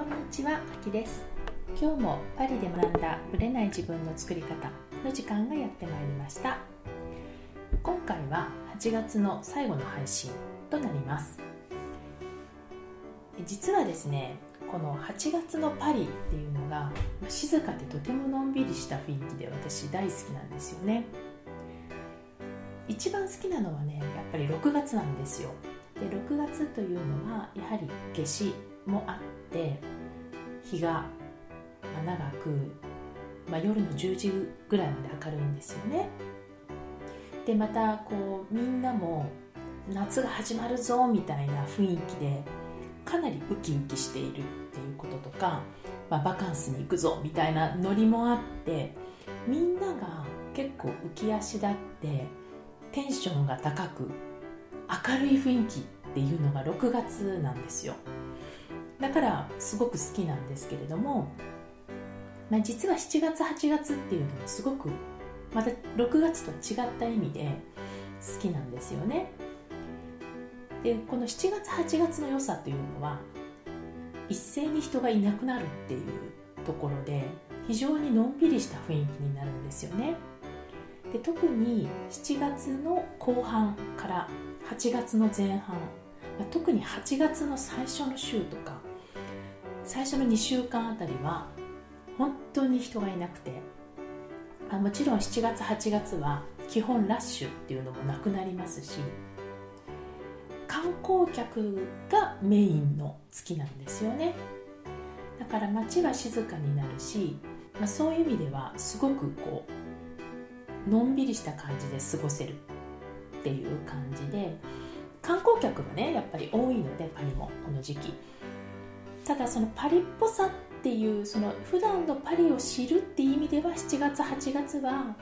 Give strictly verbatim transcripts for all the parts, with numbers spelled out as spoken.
こんにちは、あきです。今日もパリで学んだブレない自分の作り方の時間がやってまいりました。今回ははちがつの最後の配信となります。実はですね、このはちがつのパリっていうのが静かでとてものんびりした雰囲気で私大好きなんですよね。一番好きなのはね、やっぱりろくがつなんですよ。で、ろくがつというのはやはり夏至もあって日が長く、まあ、夜のじゅうじぐらいまで明るいんですよね。で、またこうみんなも夏が始まるぞみたいな雰囲気でかなりウキウキしているっていうこととか、まあ、バカンスに行くぞみたいなノリもあって、みんなが結構浮き足立ってテンションが高く明るい雰囲気っていうのがろくがつなんですよ。だからすごく好きなんですけれども、まあ、実はしちがつはちがつっていうのもすごくまたろくがつとは違った意味で好きなんですよね。で、このしちがつはちがつの良さというのは一斉に人がいなくなるっていうところで非常にのんびりした雰囲気になるんですよね。で、特にしちがつの後半からはちがつの前半、特にはちがつの最初の週とか最初のにしゅうかんあたりは本当に人がいなくて、あ、もちろんしちがつはちがつは基本ラッシュっていうのもなくなりますし、観光客がメインの月なんですよね。だから街が静かになるし、まあ、そういう意味ではすごくこうのんびりした感じで過ごせるっていう感じで、観光客もねやっぱり多いのでパリもこの時期。ただそのパリっぽさっていうその普段のパリを知るっていう意味ではしちがつはちがつは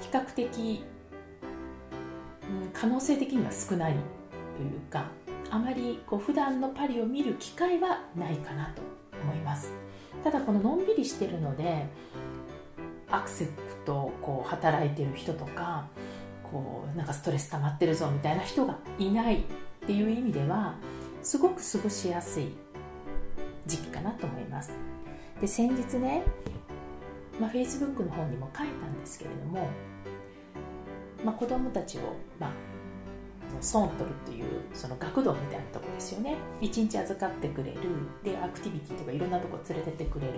比較的、うん、可能性的には少ないというか、あまりこう普段のパリを見る機会はないかなと思います。ただこののんびりしてるのでアクセプトこう働いてる人とか、こうなんかストレス溜まってるぞみたいな人がいないっていう意味ではすごく過ごしやすい時期かなと思います。で、先日ね、まあ、Facebook の方にも書いたんですけれども、まあ、子どもたちを、まあ、ソントルというその学童みたいなところですよね。いちにち預かってくれる、でアクティビティとかいろんなとこ連れてってくれる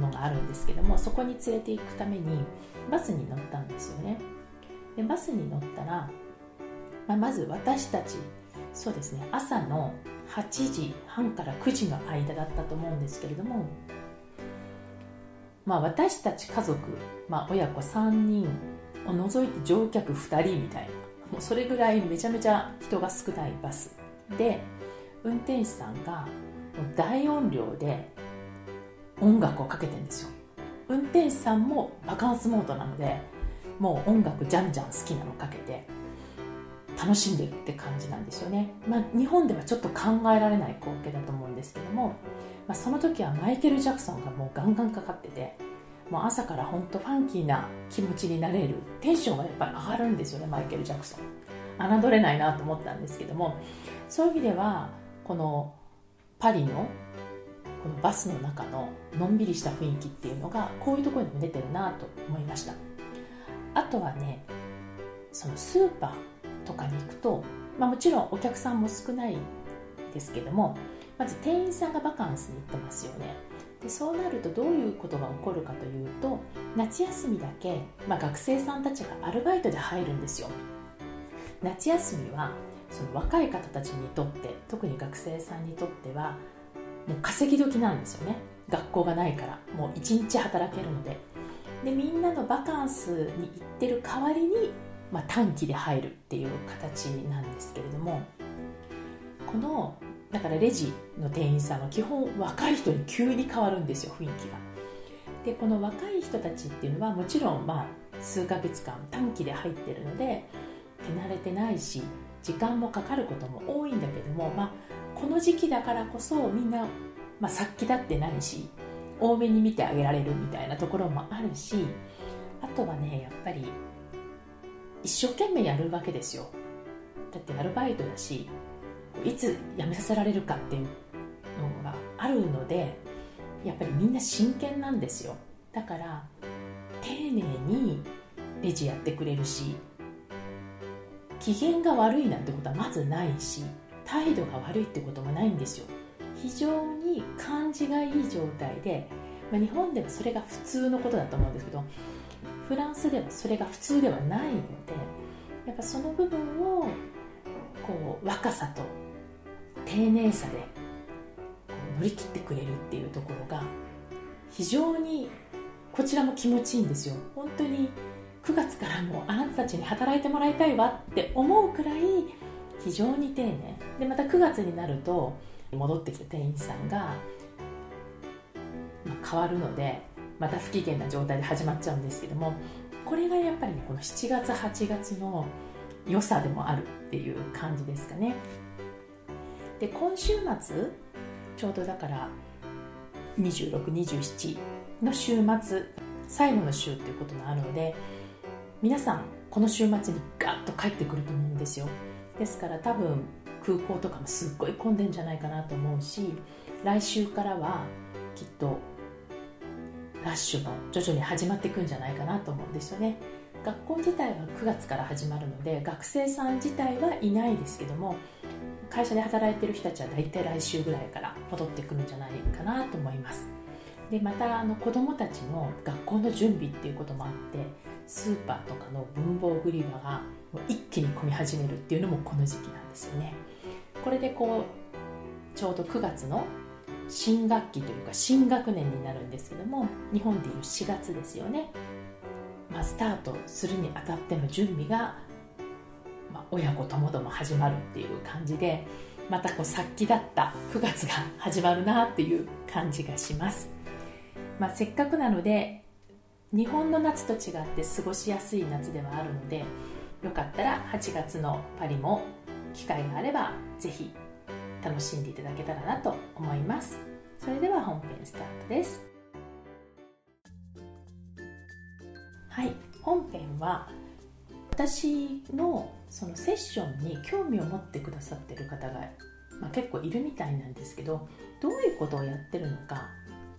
ものがあるんですけども、そこに連れて行くためにバスに乗ったんですよね。で、バスに乗ったら、まあ、まず私たち、そうですね、朝のはちじはんからくじの間だったと思うんですけれども、まあ、私たち家族、まあ、親子さんにんを除いて乗客ふたりみたいな、もうそれぐらいめちゃめちゃ人が少ないバスで、運転手さんが大音量で音楽をかけてるんですよ。運転手さんもバカンスモードなのでもう音楽じゃんじゃん好きなのかけて楽しんでるって感じなんですよね。まあ、日本ではちょっと考えられない光景だと思うんですけども、まあ、その時はマイケル・ジャクソンがもうガンガンかかってて、もう朝から本当ファンキーな気持ちになれる、テンションがやっぱり上がるんですよね。マイケル・ジャクソン侮れないなと思ったんですけども、そういう意味ではこのパリのこのバスの中ののんびりした雰囲気っていうのがこういうところにも出てるなと思いました。あとはね、そのスーパーとかに行くと、まあ、もちろんお客さんも少ないですけども、まず店員さんがバカンスに行ってますよね。で、そうなるとどういうことが起こるかというと、夏休みだけ、まあ、学生さんたちがアルバイトで入るんですよ。夏休みはその若い方たちにとって、特に学生さんにとってはもう稼ぎ時なんですよね。学校がないからもう一日働けるので、でみんなのバカンスに行ってる代わりに、まあ、短期で入るっていう形なんですけれども、このだからレジの店員さんは基本若い人に急に変わるんですよ、雰囲気が。で、この若い人たちっていうのはもちろん、まあ、数ヶ月間短期で入ってるので手慣れてないし時間もかかることも多いんだけども、まあ、この時期だからこそみんな、まあ、殺気立ってないし多めに見てあげられるみたいなところもあるし、あとはね、やっぱり一生懸命やるわけですよ。だってアルバイトだし、いつ辞めさせられるかっていうのがあるるので、やっぱりみんな真剣なんですよ。だから丁寧にレジやってくれるし、機嫌が悪いなんてことはまずないし、態度が悪いってこともないんですよ。非常に感じがいい状態で、まあ、日本ではそれが普通のことだと思うんですけど、フランスではそれが普通ではないので、やっぱその部分をこう若さと丁寧さで乗り切ってくれるっていうところが非常にこちらも気持ちいいんですよ。本当にくがつからもあなたたちに働いてもらいたいわって思うくらい非常に丁寧で、またくがつになると戻ってきた店員さんが変わるので、また不機嫌な状態で始まっちゃうんですけども、これがやっぱり、ね、このしちがつはちがつの良さでもあるっていう感じですかね。で、今週末ちょうどだからにじゅうろく、にじゅうしちの週末、最後の週っていうこともあるので、皆さんこの週末にガッと帰ってくると思うんですよ。ですから多分空港とかもすっごい混んでんじゃないかなと思うし、来週からはきっとラッシュも徐々に始まっていくんじゃないかなと思うんですよね。学校自体はくがつから始まるので、学生さん自体はいないですけども、会社で働いてる人たちはだいたい来週ぐらいから戻ってくるんじゃないかなと思います。で、またあの子どもたちの学校の準備っていうこともあって、スーパーとかの文房具売り場がもう一気に混み始めるっていうのもこの時期なんですよね。これでこうちょうどくがつの新学期というか新学年になるんですけども、日本でいうしがつですよね。まあ、スタートするにあたっての準備が、まあ、親子ともども始まるっていう感じで、またこう先だったくがつが始まるなっていう感じがします。まあ、せっかくなので日本の夏と違って過ごしやすい夏ではあるので、よかったらはちがつのパリも機会があればぜひ楽しんでいただけたらなと思います。それでは本編スタートです。はい、本編は私のそのセッションに興味を持ってくださっている方が、まあ、結構いるみたいなんですけど、どういうことをやってるのか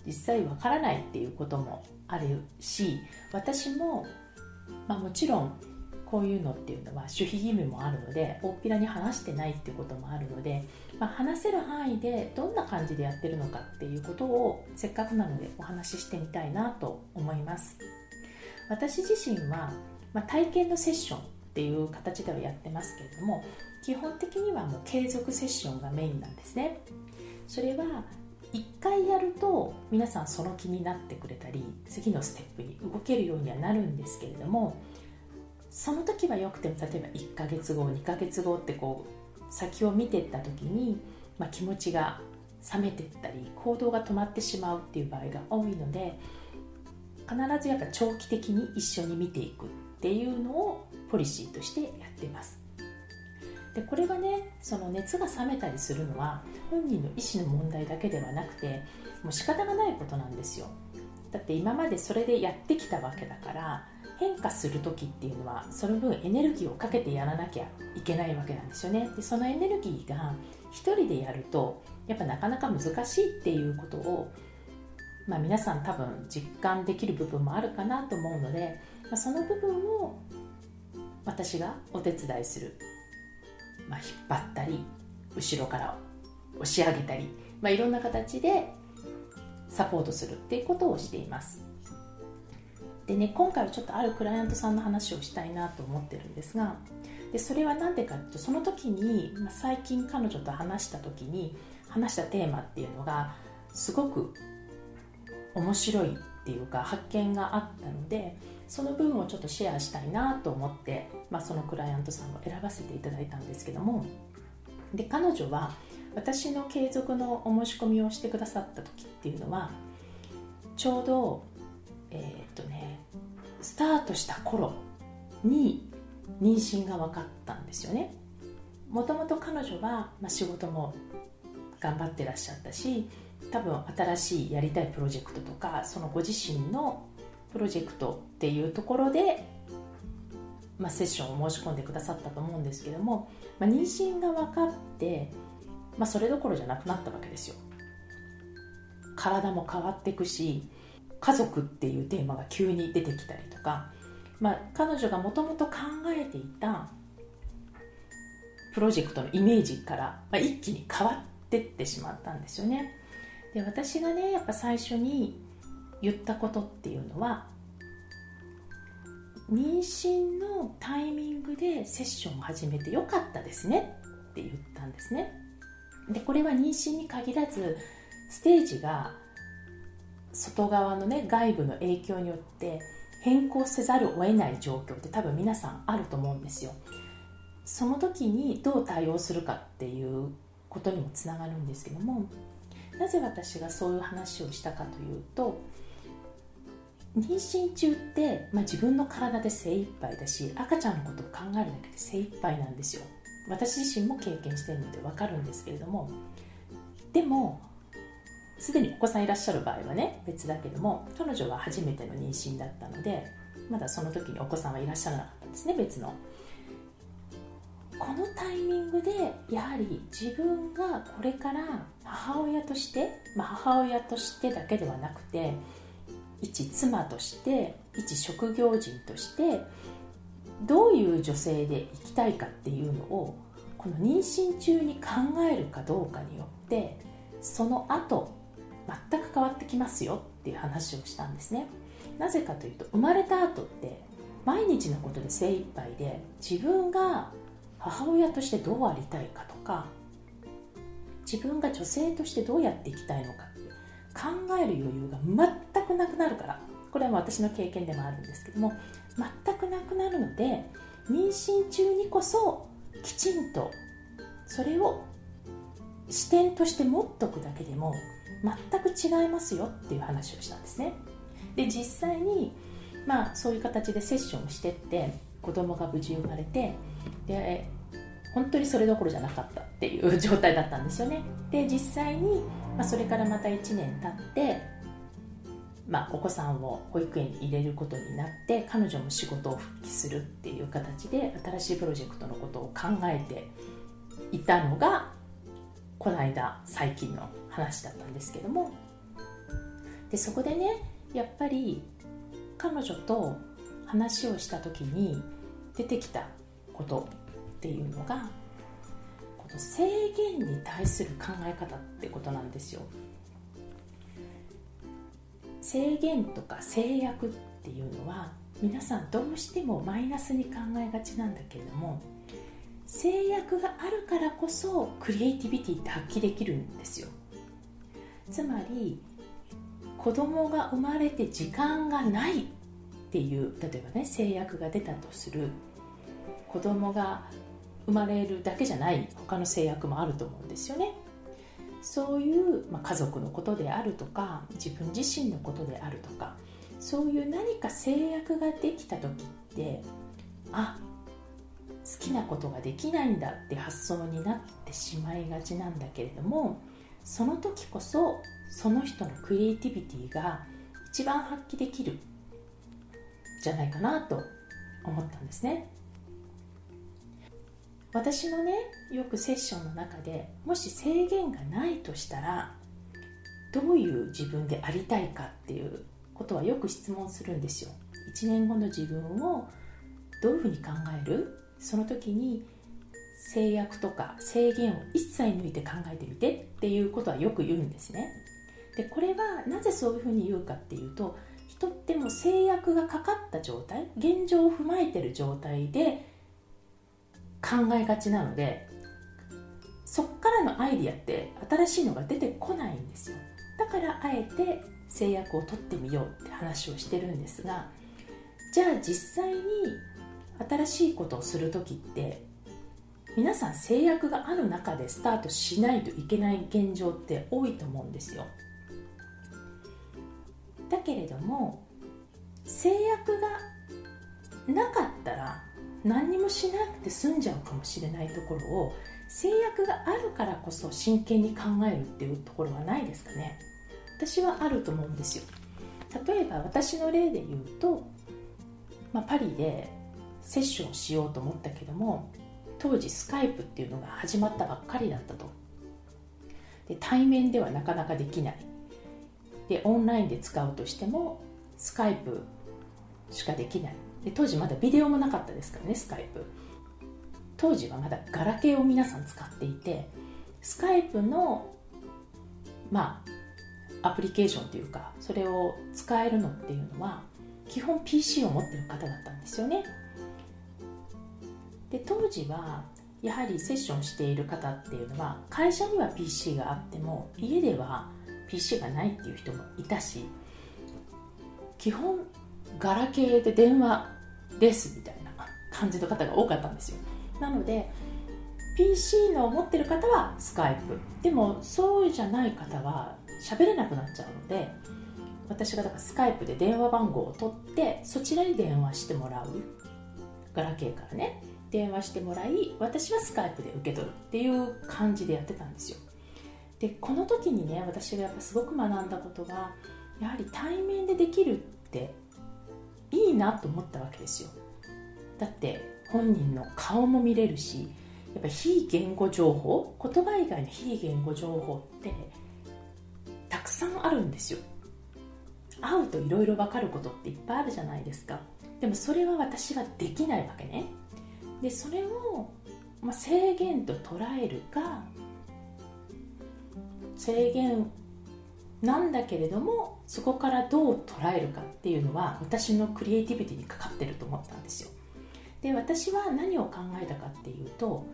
実際わからないっていうこともあるし、私も、まあ、もちろんこういうのっていうのは守秘義務もあるので大っぴらに話してないっていうこともあるので、まあ、話せる範囲でどんな感じでやってるのかっていうことをせっかくなのでお話ししてみたいなと思います。私自身は、まあ、体験のセッションっていう形ではやってますけれども、基本的にはもう継続セッションがメインなんですね。それはいっかいやると皆さんその気になってくれたり、次のステップに動けるようにはなるんですけれども、その時はよくても例えばいっかげつごにかげつごってこう先を見ていった時に、まあ、気持ちが冷めていったり行動が止まってしまうっていう場合が多いので、必ずやっぱ長期的に一緒に見ていくっていうのをポリシーとしてやってます。で、これはね、その熱が冷めたりするのは本人の意思の問題だけではなくて、もう仕方がないことなんですよ。だって今までそれでやってきたわけだから、変化する時っていうのはその分エネルギーをかけてやらなきゃいけないわけなんですよね。で、そのエネルギーが一人でやるとやっぱなかなか難しいっていうことを、まあ、皆さん多分実感できる部分もあるかなと思うので、まあ、その部分を私がお手伝いする、まあ、引っ張ったり後ろから押し上げたり、まあ、いろんな形でサポートするっていうことをしています。でね、今回はちょっとあるクライアントさんの話をしたいなと思ってるんですが、でそれは何でかというと、その時に、まあ、最近彼女と話した時に話したテーマっていうのがすごく面白いっていうか発見があったので、その部分をちょっとシェアしたいなと思って、まあ、そのクライアントさんを選ばせていただいたんですけども、で彼女は私の継続のお申し込みをしてくださった時っていうのはちょうど、えーとね、スタートした頃に妊娠が分かったんですよね。もともと彼女は、まあ、仕事も頑張ってらっしゃったし、多分新しいやりたいプロジェクトとかそのご自身のプロジェクトっていうところで、まあ、セッションを申し込んでくださったと思うんですけども、まあ、妊娠が分かって、まあ、それどころじゃなくなったわけですよ。体も変わっていくし、家族っていうテーマが急に出てきたりとか、まあ、彼女がもともと考えていたプロジェクトのイメージから、まあ、一気に変わってってしまったんですよね。で、私がねやっぱ最初に言ったことっていうのは、妊娠のタイミングでセッションを始めてよかったですねって言ったんですね。で、これは妊娠に限らずステージが外側のね外部の影響によって変更せざるを得ない状況って多分皆さんあると思うんですよ。その時にどう対応するかっていうことにもつながるんですけども、なぜ私がそういう話をしたかというと、妊娠中って、まあ、自分の体で精一杯だし、赤ちゃんのことを考えるだけで精一杯なんですよ。私自身も経験しているので分かるんですけれども、でもすでにお子さんいらっしゃる場合はね別だけども、彼女は初めての妊娠だったのでまだその時にお子さんはいらっしゃらなかったんですね、別の。このタイミングでやはり自分がこれから母親として、まあ、母親としてだけではなくて一妻として、一職業人としてどういう女性で生きたいかっていうのをこの妊娠中に考えるかどうかによってその後全く変わってきますよっていう話をしたんですね。なぜかというと、生まれた後って毎日のことで精一杯で、自分が母親としてどうありたいかとか、自分が女性としてどうやっていきたいのかって考える余裕が全くなくなるから、これは私の経験でもあるんですけども、全くなくなるので妊娠中にこそきちんとそれを視点として持っとくだけでも全く違いますよっていう話をしたんですね。で、実際に、まあ、そういう形でセッションをしてって子供が無事生まれて、で本当にそれどころじゃなかったっていう状態だったんですよね。で、実際に、まあ、それからまたいちねん経って、まあ、お子さんを保育園に入れることになって、彼女も仕事を復帰するっていう形で新しいプロジェクトのことを考えていたのがこの間最近の話だったんですけども、でそこでねやっぱり彼女と話をした時に出てきたことっていうのが、この制限に対する考え方ってことなんですよ。制限とか制約っていうのは皆さんどうしてもマイナスに考えがちなんだけれども、制約があるからこそクリエイティビティって発揮できるんですよ。つまり子供が生まれて時間がないっていう、例えばね制約が出たとする、子供が生まれるだけじゃない他の制約もあると思うんですよね。そういう、まあ、家族のことであるとか自分自身のことであるとか、そういう何か制約ができた時って、あ、好きなことができないんだって発想になってしまいがちなんだけれども、その時こそその人のクリエイティビティが一番発揮できるんじゃないかなと思ったんですね。私もねよくセッションの中で、もし制限がないとしたらどういう自分でありたいかっていうことはよく質問するんですよ。いちねんごの自分をどういうふうに考える？その時に制約とか制限を一切抜いて考えてみてっていうことはよく言うんですね。で、これはなぜそういうふうに言うかっていうと、人っても制約がかかった状態、現状を踏まえてる状態で考えがちなので、そっからのアイディアって新しいのが出てこないんですよ。だからあえて制約を取ってみようって話をしてるんですが、じゃあ実際に新しいことをするときって皆さん制約がある中でスタートしないといけない現状って多いと思うんですよ。だけれども制約がなかったら何にもしなくて済んじゃうかもしれないところを、制約があるからこそ真剣に考えるっていうところはないですかね。私はあると思うんですよ。例えば私の例で言うと、まあ、パリでセッションしようと思ったけども、当時スカイプっていうのが始まったばっかりだったと。で、対面ではなかなかできない。でオンラインで使うとしてもスカイプしかできない。で当時まだビデオもなかったですからね、スカイプ。当時はまだガラケーを皆さん使っていて、スカイプのまあアプリケーションというかそれを使えるのっていうのは基本 ピーシー を持っている方だったんですよね。で当時はやはりセッションしている方っていうのは会社には ピーシー があっても家では ピーシー がないっていう人もいたし、基本ガラケーで電話ですみたいな感じの方が多かったんですよ。なので ピーシー の持ってる方はスカイプでもそうじゃない方は喋れなくなっちゃうので、私がだからスカイプで電話番号を取ってそちらに電話してもらう、ガラケーからね電話してもらい、私はスカイプで受け取るっていう感じでやってたんですよ。でこの時にね、私がやっぱすごく学んだことはやはり対面でできるっていいなと思ったわけですよ。だって本人の顔も見れるし、やっぱ非言語情報、言葉以外の非言語情報ってたくさんあるんですよ。会うといろいろ分かることっていっぱいあるじゃないですか。でもそれは私はできないわけね。でそれを、まあ、制限と捉えるか、制限なんだけれどもそこからどう捉えるかっていうのは私のクリエイティビティにかかってると思ったんですよ。で私は何を考えたかっていうと、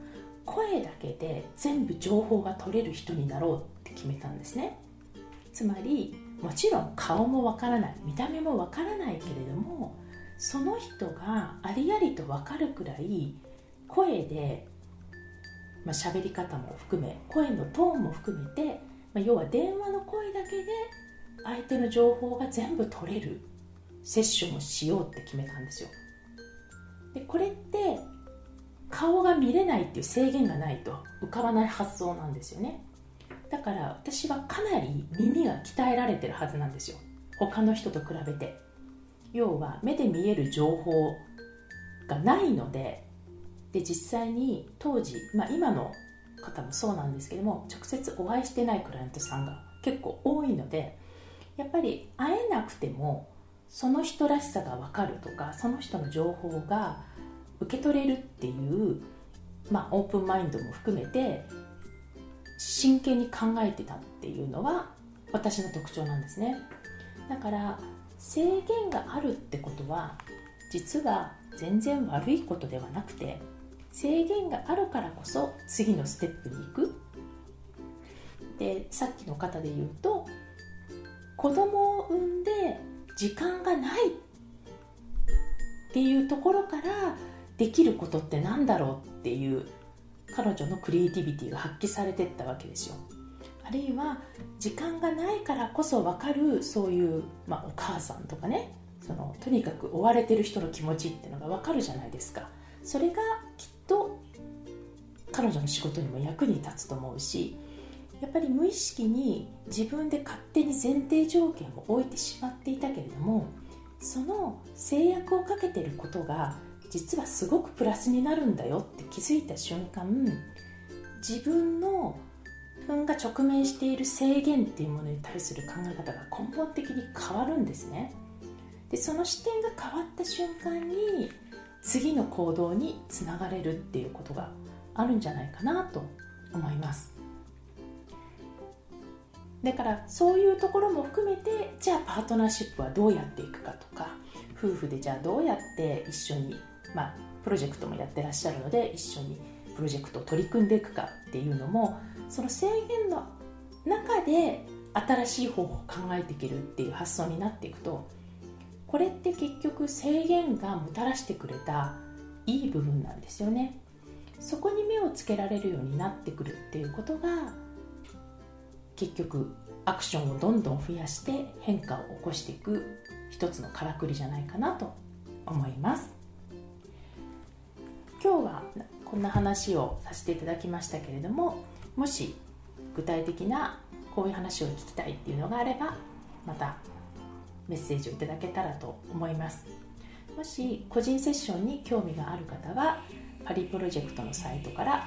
声だけで全部情報が取れる人になろうって決めたんですね。つまりもちろん顔もわからない、見た目もわからないけれども、その人がありありとわかるくらい声で、まあ、喋り方も含め声のトーンも含めて、まあ、要は電話の声だけで相手の情報が全部取れるセッションをしようって決めたんですよ。でこれって顔が見れないっていう制限がないと浮かばない発想なんですよね。だから私はかなり耳が鍛えられてるはずなんですよ、他の人と比べて。要は目で見える情報がないので、で実際に当時、まあ、今の方もそうなんですけども、直接お会いしてないクライアントさんが結構多いので、やっぱり会えなくてもその人らしさが分かるとか、その人の情報が受け取れるっていう、まあ、オープンマインドも含めて真剣に考えてたっていうのは私の特徴なんですね。だから制限があるってことは実は全然悪いことではなくて、制限があるからこそ次のステップに行く。でさっきの方で言うと、子供を産んで時間がないっていうところからできることってなんだろうっていう彼女のクリエイティビティが発揮されていったわけですよ。あるいは時間がないからこそ分かる、そういう、まあ、お母さんとかね、そのとにかく追われてる人の気持ちっていうのが分かるじゃないですか。それがきっと彼女の仕事にも役に立つと思うし、やっぱり無意識に自分で勝手に前提条件を置いてしまっていたけれども、その制約をかけていることが実はすごくプラスになるんだよって気づいた瞬間、自分の自分が直面している制限っていうものに対する考え方が根本的に変わるんですね。でその視点が変わった瞬間に次の行動につながれるっていうことがあるんじゃないかなと思います。だからそういうところも含めて、じゃあパートナーシップはどうやっていくかとか、夫婦でじゃあどうやって一緒に、まあ、プロジェクトもやってらっしゃるので一緒にプロジェクトを取り組んでいくかっていうのも、その制限の中で新しい方法を考えていけるっていう発想になっていくと、これって結局制限がもたらしてくれたいい部分なんですよね。そこに目をつけられるようになってくるっていうことが、結局アクションをどんどん増やして変化を起こしていく一つのからくりじゃないかなと思います。今日はこんな話をさせていただきましたけれども、もし具体的なこういう話を聞きたいっていうのがあれば、またメッセージをいただけたらと思います。もし個人セッションに興味がある方は、パリプロジェクトのサイトから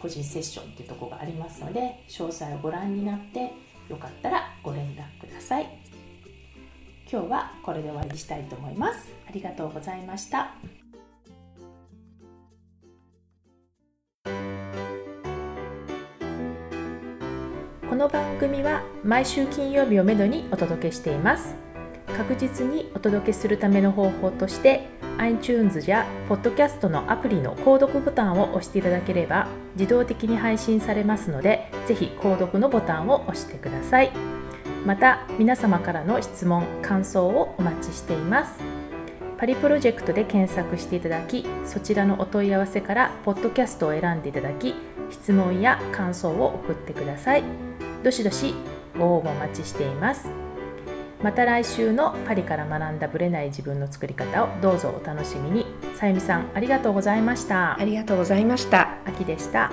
個人セッションっていうところがありますので、詳細をご覧になってよかったらご連絡ください。今日はこれで終わりにしたいと思います。ありがとうございました。この番組は毎週金曜日をめどにお届けしています。確実にお届けするための方法として iTunes や Podcast のアプリの購読ボタンを押していただければ自動的に配信されますので、ぜひ購読のボタンを押してください。また皆様からの質問・感想をお待ちしています。パリプロジェクトで検索していただき、そちらのお問い合わせからポッドキャストを選んでいただき、質問や感想を送ってください。どしどしご応募お待ちしています。また来週のパリから学んだブレない自分の作り方をどうぞお楽しみに。さゆみさん、ありがとうございました。ありがとうございました。あきでした。